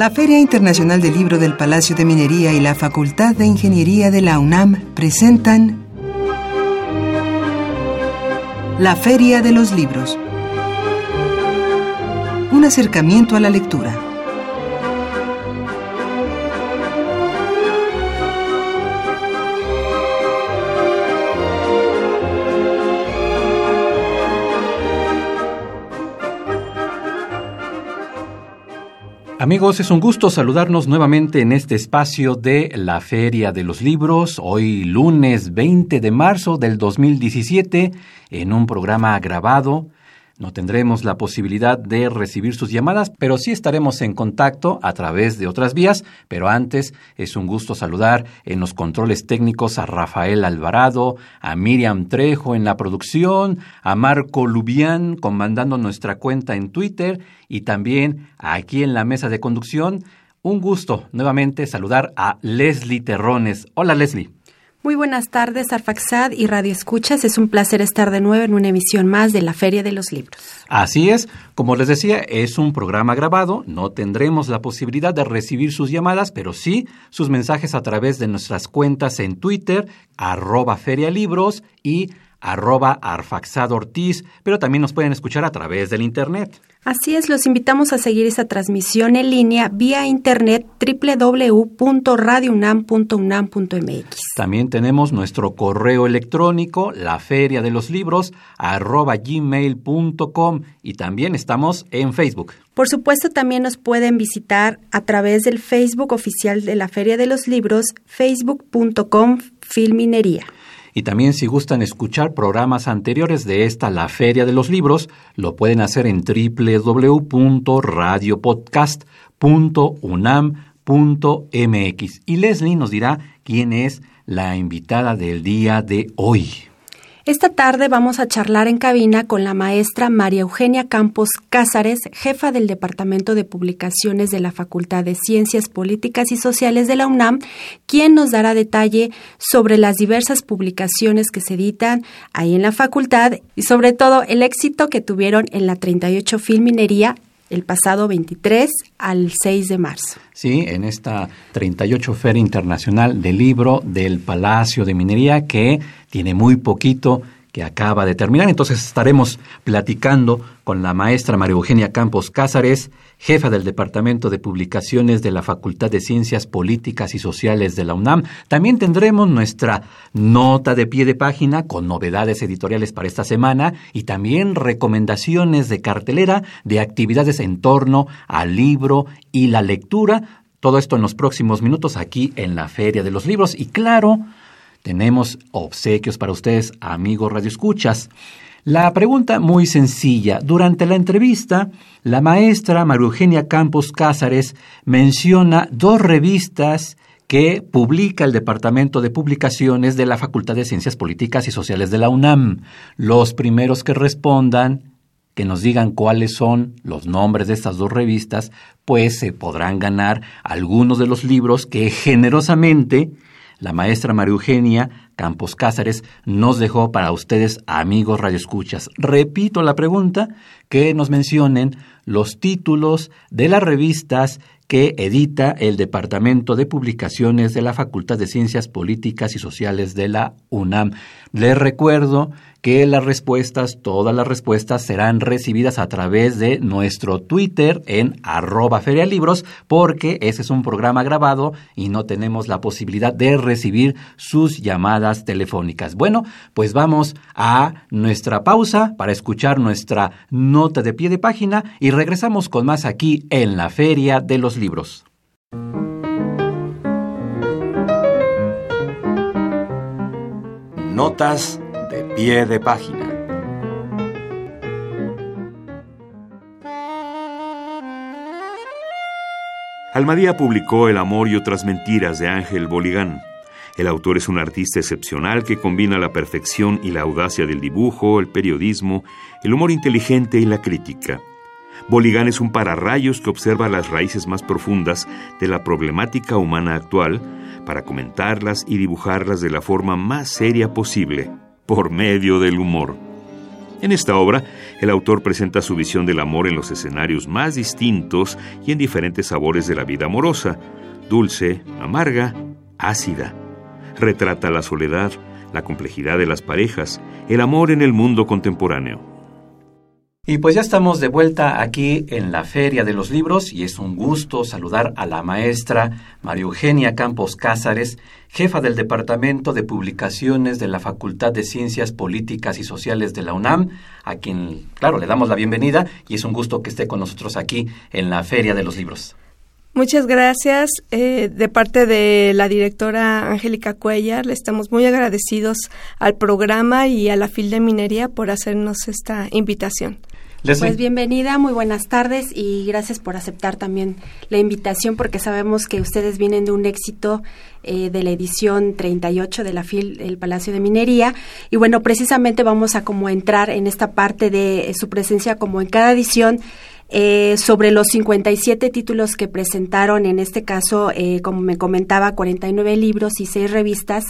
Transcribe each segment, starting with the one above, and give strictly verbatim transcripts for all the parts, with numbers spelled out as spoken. La Feria Internacional del Libro del Palacio de Minería y la Facultad de Ingeniería de la UNAM presentan La Feria de los Libros. Un acercamiento a la lectura. Amigos, es un gusto saludarnos nuevamente en este espacio de la Feria de los Libros, hoy lunes veinte de marzo del dos mil diecisiete, en un programa grabado. No tendremos la posibilidad de recibir sus llamadas, pero sí estaremos en contacto a través de otras vías. Pero antes, es un gusto saludar en los controles técnicos a Rafael Alvarado, a Miriam Trejo en la producción, a Marco Lubián comandando nuestra cuenta en Twitter y también aquí en la mesa de conducción. Un gusto nuevamente saludar a Leslie Terrones. Hola, Leslie. Muy buenas tardes, Arfaxad y Radio Escuchas. Es un placer estar de nuevo en una emisión más de la Feria de los Libros. Así es. Como les decía, es un programa grabado. No tendremos la posibilidad de recibir sus llamadas, pero sí sus mensajes a través de nuestras cuentas en Twitter, arroba ferialibros y arroba Arfaxad Ortiz, pero también nos pueden escuchar a través del Internet. Así es, los invitamos a seguir esta transmisión en línea vía Internet doble u doble u doble u punto radio unam punto unam punto m x. También tenemos nuestro correo electrónico, laferiadeloslibros, arroba gmail punto com y también estamos en Facebook. Por supuesto, también nos pueden visitar a través del Facebook oficial de la Feria de los Libros, facebook punto com Filminería. Y también si gustan escuchar programas anteriores de esta La Feria de los Libros, lo pueden hacer en doble u doble u doble u punto radio podcast punto unam punto m x. Y Leslie nos dirá quién es la invitada del día de hoy. Esta tarde vamos a charlar en cabina con la maestra María Eugenia Campos Cázares, jefa del Departamento de Publicaciones de la Facultad de Ciencias Políticas y Sociales de la UNAM, quien nos dará detalle sobre las diversas publicaciones que se editan ahí en la facultad y sobre todo el éxito que tuvieron en la treinta y ocho Filminería el pasado veintitrés al seis de marzo. Sí, en esta treinta y ocho Feria Internacional del Libro del Palacio de Minería que tiene muy poquito que acaba de terminar. Entonces estaremos platicando con la maestra María Eugenia Campos Cázares, jefa del Departamento de Publicaciones de la Facultad de Ciencias Políticas y Sociales de la UNAM. También tendremos nuestra nota de pie de página con novedades editoriales para esta semana y también recomendaciones de cartelera de actividades en torno al libro y la lectura. Todo esto en los próximos minutos aquí en la Feria de los Libros. Y claro, tenemos obsequios para ustedes, amigos radioescuchas. La pregunta muy sencilla. Durante la entrevista, la maestra María Eugenia Campos Cázares menciona dos revistas que publica el Departamento de Publicaciones de la Facultad de Ciencias Políticas y Sociales de la UNAM. Los primeros que respondan, que nos digan cuáles son los nombres de estas dos revistas, pues se podrán ganar algunos de los libros que generosamente la maestra María Eugenia Campos Cázares nos dejó para ustedes, amigos radioescuchas. Repito la pregunta, que nos mencionen los títulos de las revistas que edita el Departamento de Publicaciones de la Facultad de Ciencias Políticas y Sociales de la UNAM. Les recuerdo que las respuestas, todas las respuestas serán recibidas a través de nuestro Twitter en arroba ferialibros, porque ese es un programa grabado y no tenemos la posibilidad de recibir sus llamadas telefónicas. Bueno, pues vamos a nuestra pausa para escuchar nuestra nota de pie de página y regresamos con más aquí en la Feria de los Libros. Notas de pie de página. Almadía publicó El amor y otras mentiras de Ángel Boligán. El autor es un artista excepcional que combina la perfección y la audacia del dibujo, el periodismo, el humor inteligente y la crítica. Boligán es un pararrayos que observa las raíces más profundas de la problemática humana actual para comentarlas y dibujarlas de la forma más seria posible, por medio del humor. En esta obra, el autor presenta su visión del amor en los escenarios más distintos y en diferentes sabores de la vida amorosa: dulce, amarga, ácida. Retrata la soledad, la complejidad de las parejas, el amor en el mundo contemporáneo. Y pues ya estamos de vuelta aquí en la Feria de los Libros y es un gusto saludar a la maestra María Eugenia Campos Cázares, jefa del Departamento de Publicaciones de la Facultad de Ciencias Políticas y Sociales de la UNAM, a quien, claro, le damos la bienvenida y es un gusto que esté con nosotros aquí en la Feria de los Libros. Muchas gracias. Eh, de parte de la directora Angélica Cuellar, le estamos muy agradecidos al programa y a la F I L de Minería por hacernos esta invitación. Leslie. Pues bienvenida, muy buenas tardes y gracias por aceptar también la invitación, porque sabemos que ustedes vienen de un éxito eh, de la edición treinta y ocho de la F I L, el Palacio de Minería, y bueno, precisamente vamos a como entrar en esta parte de eh, su presencia como en cada edición, Eh, sobre los cincuenta y siete títulos que presentaron, en este caso, eh, como me comentaba, cuarenta y nueve libros y seis revistas.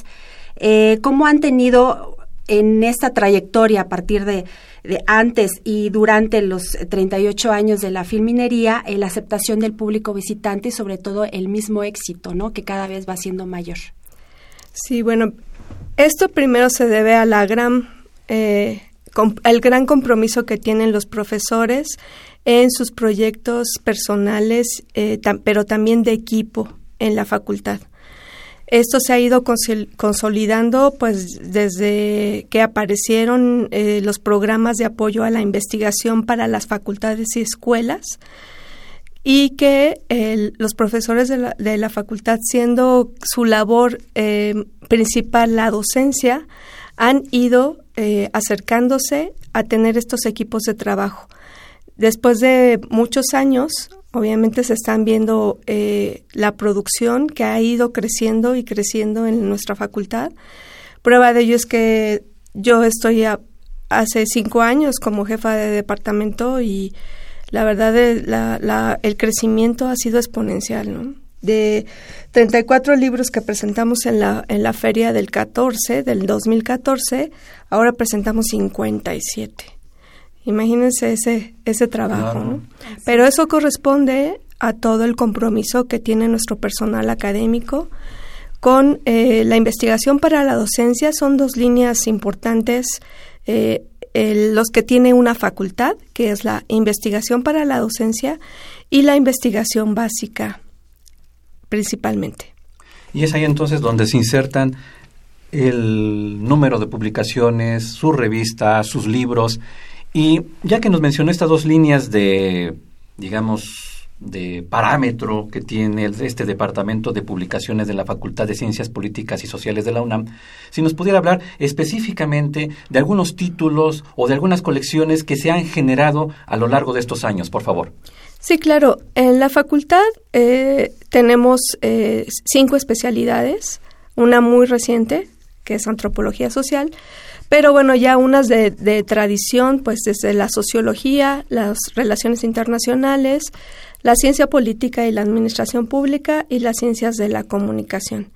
Eh, ¿Cómo han tenido en esta trayectoria a partir de, de antes y durante los treinta y ocho años de la F I L Minería eh, la aceptación del público visitante y sobre todo el mismo éxito, ¿no?, que cada vez va siendo mayor? Sí, bueno, esto primero se debe a la gran, eh, comp- el gran compromiso que tienen los profesores en sus proyectos personales, eh, tam, pero también de equipo en la facultad. Esto se ha ido consolidando pues desde que aparecieron eh, los programas de apoyo a la investigación para las facultades y escuelas, y que eh, los profesores de la, de la facultad, siendo su labor eh, principal la docencia, han ido eh, acercándose a tener estos equipos de trabajo. Después de muchos años, obviamente se están viendo eh, la producción que ha ido creciendo y creciendo en nuestra facultad. Prueba de ello es que yo estoy a, hace cinco años como jefa de departamento y la verdad es, la, la, el crecimiento ha sido exponencial, ¿no? De treinta y cuatro libros que presentamos en la, en la feria del catorce, del dos mil catorce, ahora presentamos cincuenta y siete. Imagínense ese ese trabajo, claro, ¿no? Pero eso corresponde a todo el compromiso que tiene nuestro personal académico con eh, la investigación para la docencia. Son dos líneas importantes, eh, el, los que tiene una facultad, que es la investigación para la docencia y la investigación básica, principalmente. Y es ahí entonces donde se insertan el número de publicaciones, sus revistas, sus libros. Y ya que nos mencionó estas dos líneas de, digamos, de parámetro que tiene este Departamento de Publicaciones de la Facultad de Ciencias Políticas y Sociales de la UNAM, si nos pudiera hablar específicamente de algunos títulos o de algunas colecciones que se han generado a lo largo de estos años, por favor. Sí, claro. En la facultad eh, tenemos eh, cinco especialidades, una muy reciente, que es antropología social, pero bueno, ya unas de, de tradición, pues desde la sociología, las relaciones internacionales, la ciencia política y la administración pública y las ciencias de la comunicación.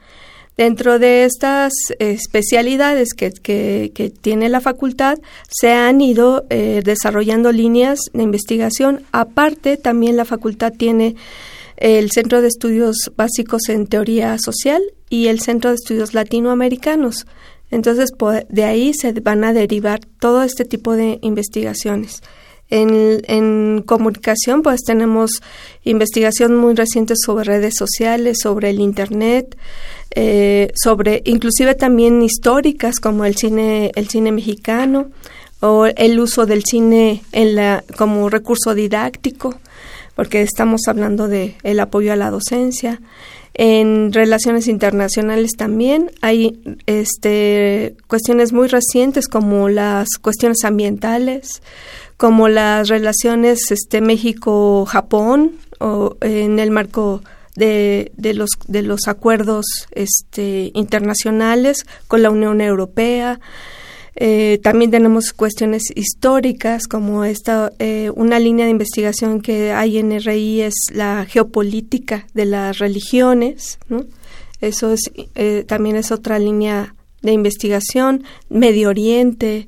Dentro de estas especialidades que, que, que tiene la facultad, se han ido eh, desarrollando líneas de investigación. Aparte, también la facultad tiene el Centro de Estudios Básicos en Teoría Social y el Centro de Estudios Latinoamericanos. Entonces, de ahí se van a derivar todo este tipo de investigaciones. En, en comunicación, pues tenemos investigación muy reciente sobre redes sociales, sobre el Internet, eh, sobre inclusive también históricas como el cine, el cine mexicano o el uso del cine en la, como recurso didáctico, porque estamos hablando de el apoyo a la docencia. En relaciones internacionales también hay este cuestiones muy recientes como las cuestiones ambientales, como las relaciones este México-Japón, o en el marco de, de los de los acuerdos este internacionales con la Unión Europea. Eh, también tenemos cuestiones históricas como esta, eh, una línea de investigación que hay en R I es la geopolítica de las religiones, ¿no? Eso es, eh, también es otra línea de investigación. Medio Oriente,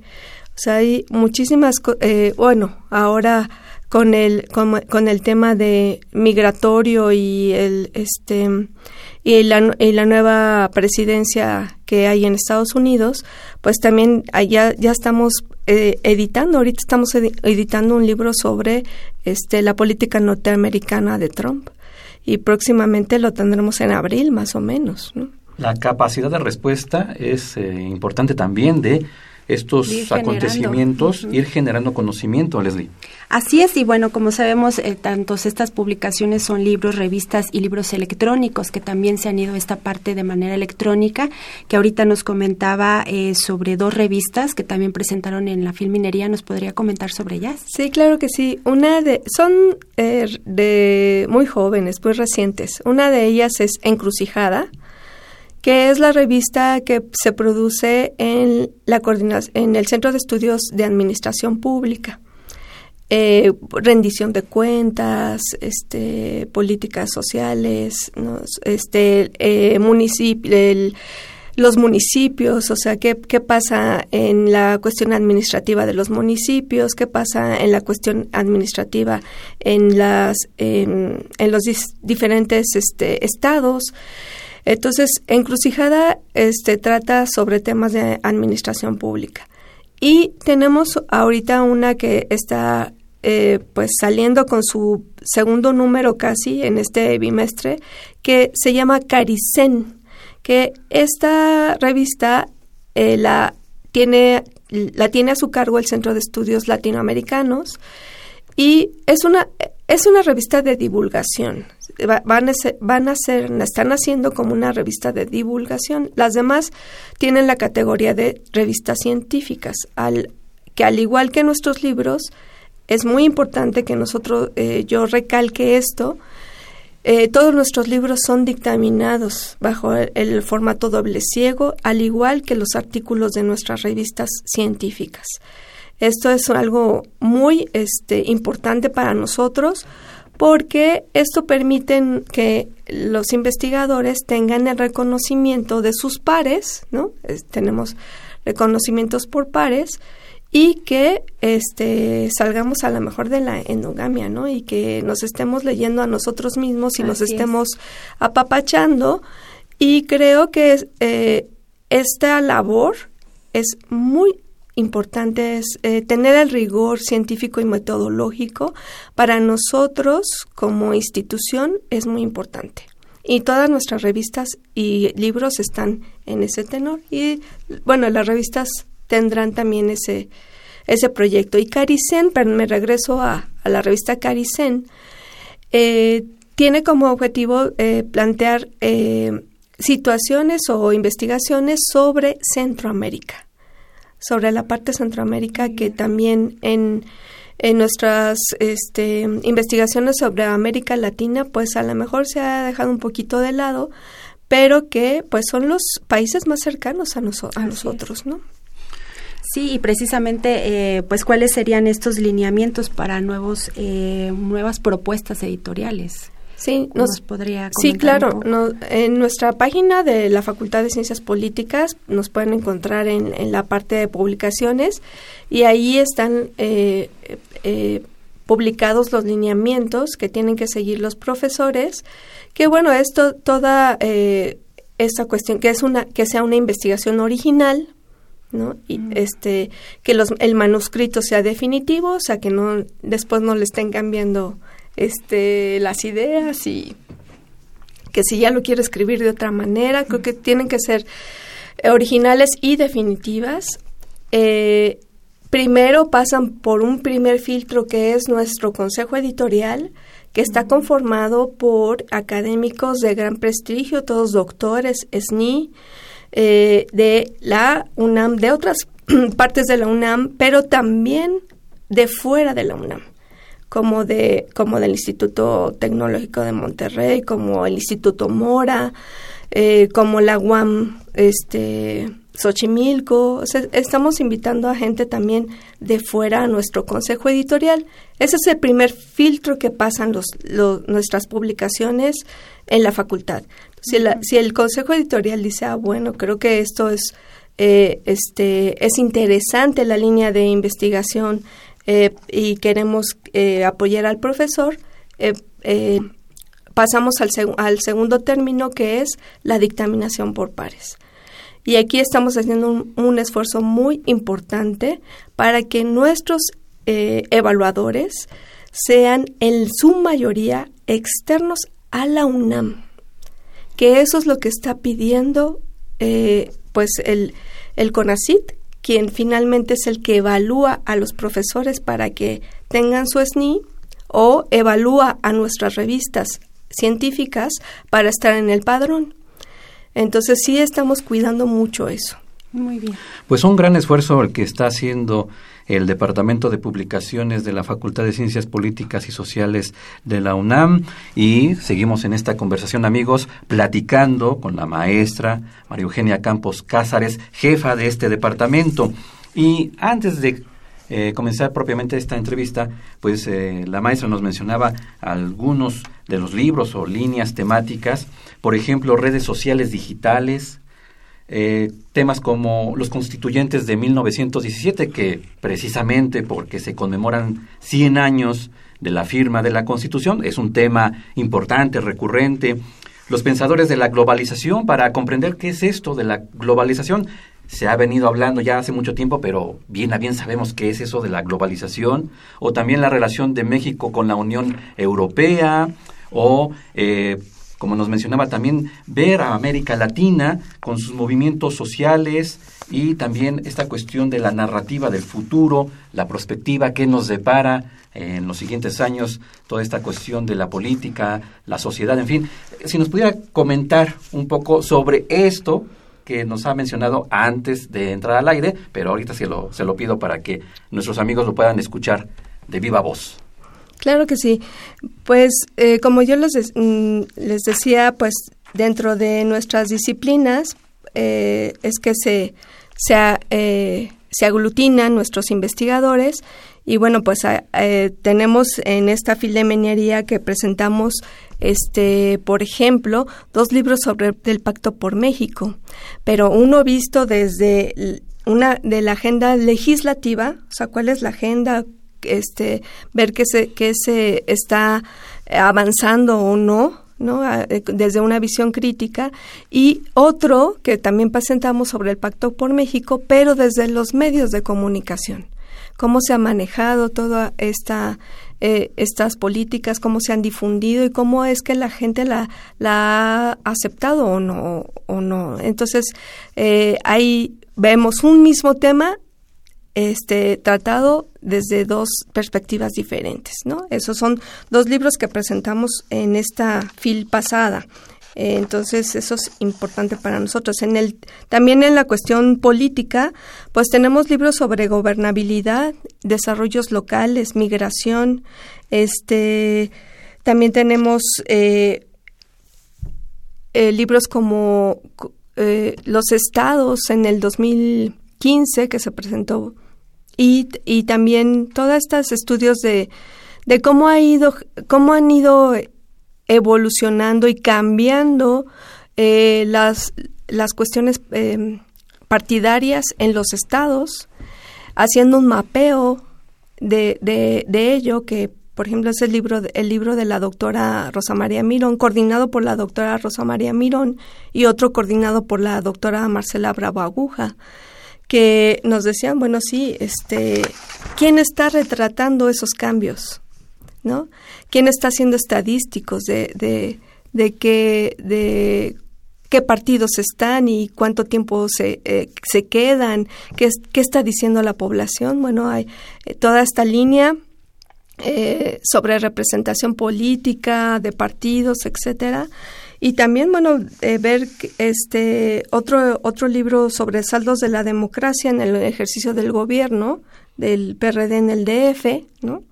O sea, hay muchísimas, eh, bueno, ahora con el con, con el tema de migratorio y el este y la y la nueva presidencia que hay en Estados Unidos, pues también allá ya estamos eh, editando, ahorita estamos editando un libro sobre este la política norteamericana de Trump y próximamente lo tendremos en abril más o menos, ¿no? La capacidad de respuesta es eh, importante también de estos ir acontecimientos, generando. ir generando conocimiento, Leslie. Así es, y bueno, como sabemos, eh, tantos estas publicaciones son libros, revistas y libros electrónicos que también se han ido a esta parte de manera electrónica, que ahorita nos comentaba eh, sobre dos revistas que también presentaron en la Filminería. ¿Nos podría comentar sobre ellas? Sí, claro que sí. Una de, son eh, de muy jóvenes, muy recientes. Una de ellas es Encrucijada, que es la revista que se produce en la coordinación, en el Centro de Estudios de Administración Pública, eh, rendición de cuentas, este, políticas sociales, ¿no? este, eh, municip- el, los municipios, o sea, qué qué pasa en la cuestión administrativa de los municipios, qué pasa en la cuestión administrativa en las en, en los dis- diferentes este, estados. Entonces, Encrucijada este, trata sobre temas de administración pública. Y tenemos ahorita una que está eh, pues saliendo con su segundo número casi en este bimestre, que se llama Carisen, que esta revista eh, la, tiene, la tiene a su cargo el Centro de Estudios Latinoamericanos y es una, es una revista de divulgación. Van a, ser, van a ser, están haciendo como una revista de divulgación. Las demás tienen la categoría de revistas científicas, al, que al igual que nuestros libros, es muy importante que nosotros, eh, yo recalque esto, eh, todos nuestros libros son dictaminados bajo el, el formato doble ciego, al igual que los artículos de nuestras revistas científicas. Esto es algo muy este, importante para nosotros, porque esto permite que los investigadores tengan el reconocimiento de sus pares, ¿no? Es, tenemos reconocimientos por pares y que este salgamos a lo mejor de la endogamia, ¿no? Y que nos estemos leyendo a nosotros mismos y Así nos estemos es. apapachando. Y creo que es, eh, esta labor es muy importante, es eh, tener el rigor científico y metodológico. Para nosotros como institución es muy importante. Y todas nuestras revistas y libros están en ese tenor. Y bueno, las revistas tendrán también ese, ese proyecto. Y Carisen, pero me regreso a, a la revista Carisen, eh, tiene como objetivo eh, plantear eh, situaciones o investigaciones sobre Centroamérica. Sobre la parte de Centroamérica, que también en, en nuestras este, investigaciones sobre América Latina, pues a lo mejor se ha dejado un poquito de lado, pero que pues son los países más cercanos a, noso- a nosotros, ¿no? Sí, y precisamente, eh, pues, ¿cuáles serían estos lineamientos para nuevos eh, nuevas propuestas editoriales? Sí, nos, nos podría comentar. Sí, claro. No, en nuestra página de la Facultad de Ciencias Políticas nos pueden encontrar en, en la parte de publicaciones y ahí están eh, eh, publicados los lineamientos que tienen que seguir los profesores. Que bueno, esto toda eh, esta cuestión que es una que sea una investigación original, ¿no? Y mm. este que los, el manuscrito sea definitivo, o sea que no después no le estén cambiando Este, las ideas y que si ya lo quiero escribir de otra manera, creo que tienen que ser originales y definitivas. Eh, primero pasan por un primer filtro que es nuestro consejo editorial, que está conformado por académicos de gran prestigio, todos doctores, S N I, eh, de la UNAM, de otras partes de la UNAM, pero también de fuera de la UNAM. como de como del Instituto Tecnológico de Monterrey, como el Instituto Mora, eh, como la U A M este, Xochimilco. O sea, estamos invitando a gente también de fuera a nuestro consejo editorial. Ese es el primer filtro que pasan los, los, nuestras publicaciones en la facultad. Si, la, si el consejo editorial dice, ah, bueno, creo que esto es eh, este, es interesante la línea de investigación eh, y queremos eh, apoyar al profesor, eh, eh, pasamos al, seg- al segundo término, que es la dictaminación por pares. Y aquí estamos haciendo un, un esfuerzo muy importante para que nuestros eh, evaluadores sean en su mayoría externos a la UNAM, que eso es lo que está pidiendo eh, pues el, el CONACYT, quien finalmente es el que evalúa a los profesores para que tengan su S N I, o evalúa a nuestras revistas científicas para estar en el padrón. Entonces sí estamos cuidando mucho eso. Muy bien. Pues un gran esfuerzo el que está haciendo el Departamento de Publicaciones de la Facultad de Ciencias Políticas y Sociales de la UNAM, y seguimos en esta conversación, amigos, platicando con la maestra María Eugenia Campos Cázares, jefa de este departamento. Y antes de eh, comenzar propiamente esta entrevista, pues eh, la maestra nos mencionaba algunos de los libros o líneas temáticas, por ejemplo, redes sociales digitales, Eh, temas como los constituyentes de mil novecientos diecisiete, que precisamente porque se conmemoran cien años de la firma de la Constitución, es un tema importante, recurrente. Los pensadores de la globalización, para comprender qué es esto de la globalización. Se ha venido hablando ya hace mucho tiempo, pero bien a bien sabemos qué es eso de la globalización, o también la relación de México con la Unión Europea, o... Eh, como nos mencionaba, también ver a América Latina con sus movimientos sociales, y también esta cuestión de la narrativa del futuro, la perspectiva que nos depara en los siguientes años, toda esta cuestión de la política, la sociedad, en fin. Si nos pudiera comentar un poco sobre esto que nos ha mencionado antes de entrar al aire, pero ahorita se lo, se lo pido para que nuestros amigos lo puedan escuchar de viva voz. Claro que sí. Pues eh, como yo les, de- les decía, pues dentro de nuestras disciplinas eh, es que se, se, a, eh, se aglutinan nuestros investigadores, y bueno, pues a, eh, tenemos en esta filmeñería que presentamos, este, por ejemplo, dos libros sobre el Pacto por México, pero uno visto desde una de la agenda legislativa, o sea, cuál es la agenda, Este, ver qué se, qué se está avanzando o no, ¿no? Desde una visión crítica, y otro que también presentamos sobre el Pacto por México, pero desde los medios de comunicación, cómo se ha manejado toda esta, eh, estas políticas, cómo se han difundido y cómo es que la gente la, la ha aceptado o no, o no. Entonces eh, ahí vemos un mismo tema Este, tratado desde dos perspectivas diferentes, ¿no? Esos son dos libros que presentamos en esta fil pasada. Eh, entonces, eso es importante para nosotros. En el, también en la cuestión política, pues tenemos libros sobre gobernabilidad, desarrollos locales, migración. Este, también tenemos eh, eh, libros como eh, Los Estados en el dos mil quince, que se presentó. Y, y también todas estas estudios de, de cómo ha ido, cómo han ido evolucionando y cambiando eh, las, las cuestiones eh, partidarias en los estados, haciendo un mapeo de, de, de ello, que por ejemplo es el libro, el libro de la doctora Rosa María Mirón, coordinado por la doctora Rosa María Mirón, y otro coordinado por la doctora Marcela Bravo Aguja, que nos decían, bueno, sí, este, ¿quién está retratando esos cambios? ¿No? ¿Quién está haciendo estadísticos de, de, de, qué, de qué partidos están y cuánto tiempo se, eh, se quedan? ¿Qué, qué está diciendo la población? Bueno, hay eh, toda esta línea eh, sobre representación política, de partidos, etcétera. Y también, bueno, eh, ver este otro otro libro sobre saldos de la democracia en el ejercicio del gobierno del P R D en el D F, ¿no?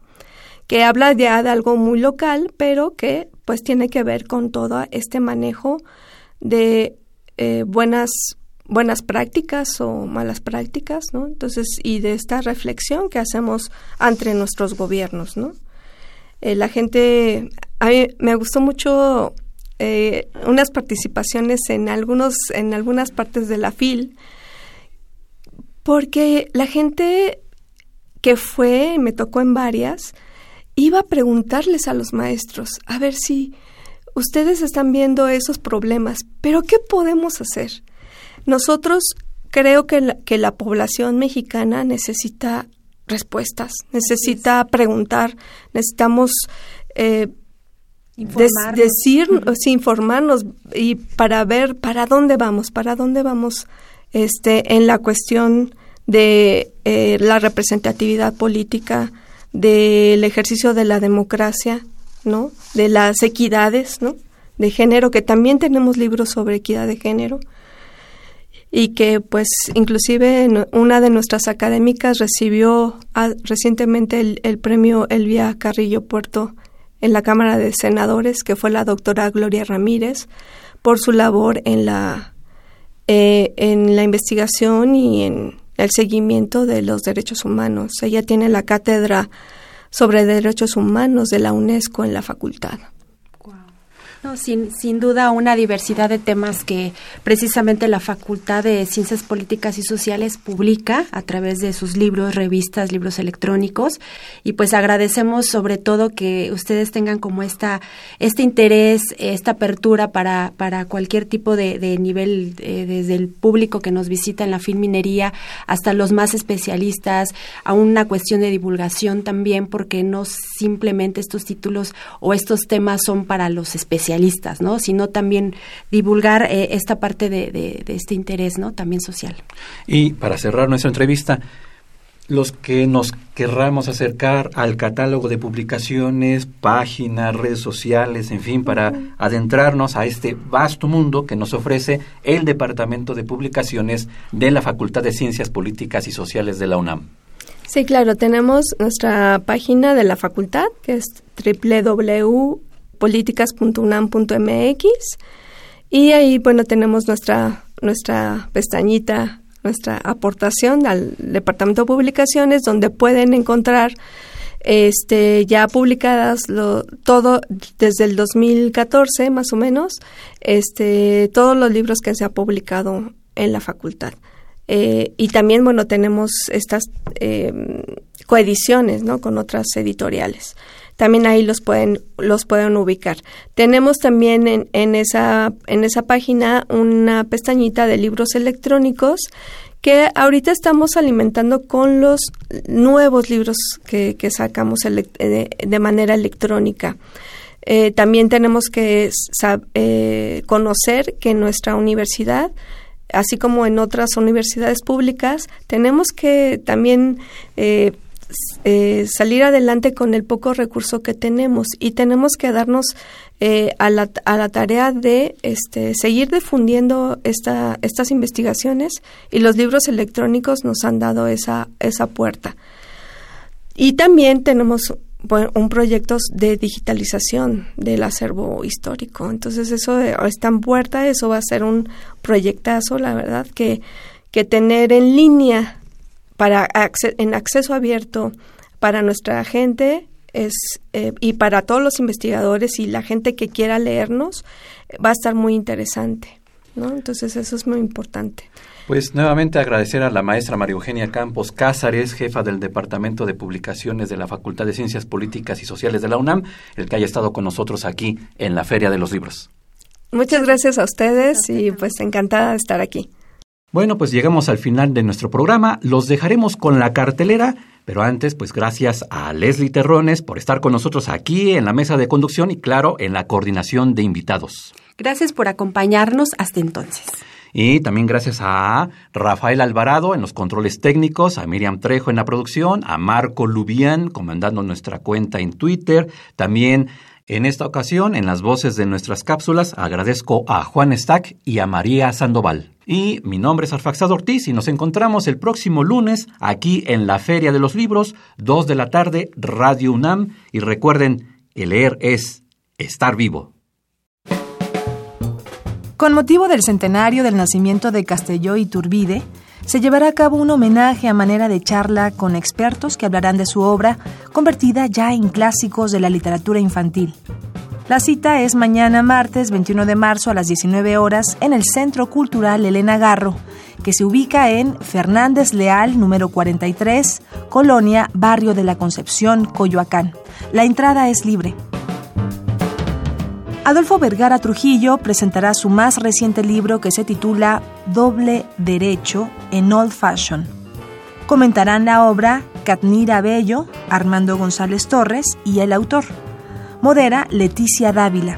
Que habla ya de algo muy local, pero que pues tiene que ver con todo este manejo de eh, buenas buenas prácticas o malas prácticas, ¿no? Entonces, y de esta reflexión que hacemos ante nuestros gobiernos, ¿no? Eh, la gente, a mí me gustó mucho Eh, unas participaciones en algunos en algunas partes de la FIL Porque la gente que fue, me tocó en varias, iba a preguntarles a los maestros, a ver si ustedes están viendo esos problemas, pero ¿qué podemos hacer? Nosotros creo que la, que la población mexicana necesita respuestas, necesita preguntar, necesitamos eh, informarnos. Des, decir, uh-huh. sí, informarnos y para ver para dónde vamos, para dónde vamos este, en la cuestión de eh, la representatividad política, del ejercicio de la democracia, ¿no? De las equidades, ¿no? De género, que también tenemos libros sobre equidad de género y que pues inclusive una de nuestras académicas recibió a, recientemente el, el premio Elvia Carrillo Puerto en la Cámara de Senadores, que fue la doctora Gloria Ramírez, por su labor en la, eh, en la investigación y en el seguimiento de los derechos humanos. Ella tiene la cátedra sobre derechos humanos de la UNESCO en la facultad. Wow. No, sin, sin duda una diversidad de temas que precisamente la Facultad de Ciencias Políticas y Sociales publica a través de sus libros, revistas, libros electrónicos, y pues agradecemos sobre todo que ustedes tengan como esta este interés, esta apertura para, para cualquier tipo de, de nivel, eh, desde el público que nos visita en la Filminería hasta los más especialistas, a una cuestión de divulgación también, porque no simplemente estos títulos o estos temas son para los especialistas, ¿no? Sino también divulgar eh, esta parte de, de, de este interés, ¿no? También social. Y para cerrar nuestra entrevista, los que nos querramos acercar al catálogo de publicaciones, páginas, redes sociales, en fin, para uh-huh. adentrarnos a este vasto mundo que nos ofrece el Departamento de Publicaciones de la Facultad de Ciencias Políticas y Sociales de la UNAM. Sí, claro, tenemos nuestra página de la facultad, que es doble u doble u doble u punto políticas punto unam punto m x, y ahí, bueno, tenemos nuestra nuestra pestañita, nuestra aportación al Departamento de Publicaciones, donde pueden encontrar este ya publicadas lo, todo desde el dos mil catorce más o menos, este todos los libros que se ha publicado en la facultad. Eh, y también, bueno, tenemos estas eh, coediciones, ¿no? Con otras editoriales. También ahí los pueden los pueden ubicar. Tenemos también en, en esa en esa página una pestañita de libros electrónicos que ahorita estamos alimentando con los nuevos libros que, que sacamos ele- de, de manera electrónica. Eh, también tenemos que sab- eh, conocer que nuestra universidad, así como en otras universidades públicas, tenemos que también eh, Eh, salir adelante con el poco recurso que tenemos, y tenemos que darnos eh, a, la, a la tarea de este, seguir difundiendo esta, estas investigaciones, y los libros electrónicos nos han dado esa, esa puerta. Y también tenemos, bueno, un proyecto de digitalización del acervo histórico, entonces eso está en puerta, eso va a ser un proyectazo, la verdad, que, que tener en línea para acce- en acceso abierto para nuestra gente es eh, y para todos los investigadores y la gente que quiera leernos, va a estar muy interesante, ¿no? Entonces eso es muy importante. Pues nuevamente agradecer a la maestra María Eugenia Campos Cázares, jefa del Departamento de Publicaciones de la Facultad de Ciencias Políticas y Sociales de la UNAM, el que haya estado con nosotros aquí en la Feria de los Libros. Muchas gracias a ustedes y pues encantada de estar aquí. Bueno, pues llegamos al final de nuestro programa, los dejaremos con la cartelera, pero antes, pues gracias a Leslie Terrones por estar con nosotros aquí en la mesa de conducción y, claro, en la coordinación de invitados. Gracias por acompañarnos hasta entonces. Y también gracias a Rafael Alvarado en los controles técnicos, a Miriam Trejo en la producción, a Marco Lubián comandando nuestra cuenta en Twitter, también en esta ocasión, en las voces de nuestras cápsulas, agradezco a Juan Stack y a María Sandoval. Y mi nombre es Arfaxad Ortiz y nos encontramos el próximo lunes aquí en la Feria de los Libros, dos de la tarde, Radio UNAM. Y recuerden, el leer es estar vivo. Con motivo del centenario del nacimiento de Castelló Iturbide, se llevará a cabo un homenaje a manera de charla con expertos que hablarán de su obra, convertida ya en clásicos de la literatura infantil. La cita es mañana martes veintiuno de marzo a las diecinueve horas en el Centro Cultural Elena Garro, que se ubica en Fernández Leal, número cuarenta y tres, Colonia, Barrio de la Concepción, Coyoacán. La entrada es libre. Adolfo Vergara Trujillo presentará su más reciente libro, que se titula Doble Derecho en Old Fashion. Comentarán la obra Catnira Bello, Armando González Torres y el autor. Modera Leticia Dávila.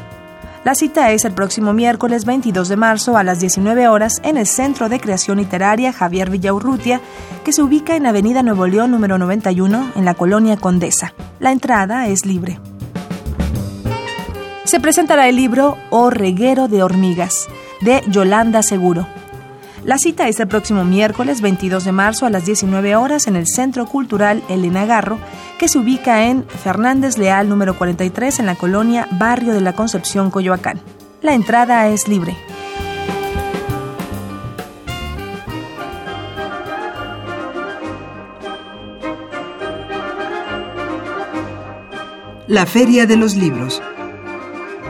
La cita es el próximo miércoles veintidós de marzo a las diecinueve horas en el Centro de Creación Literaria Javier Villaurrutia, que se ubica en Avenida Nuevo León número noventa y uno, en la Colonia Condesa. La entrada es libre. Se presentará el libro O Reguero de Hormigas, de Yolanda Seguro. La cita es el próximo miércoles veintidós de marzo a las diecinueve horas en el Centro Cultural Elena Garro, que se ubica en Fernández Leal número cuarenta y tres, en la Colonia, Barrio de la Concepción, Coyoacán. La entrada es libre. La Feria de los Libros.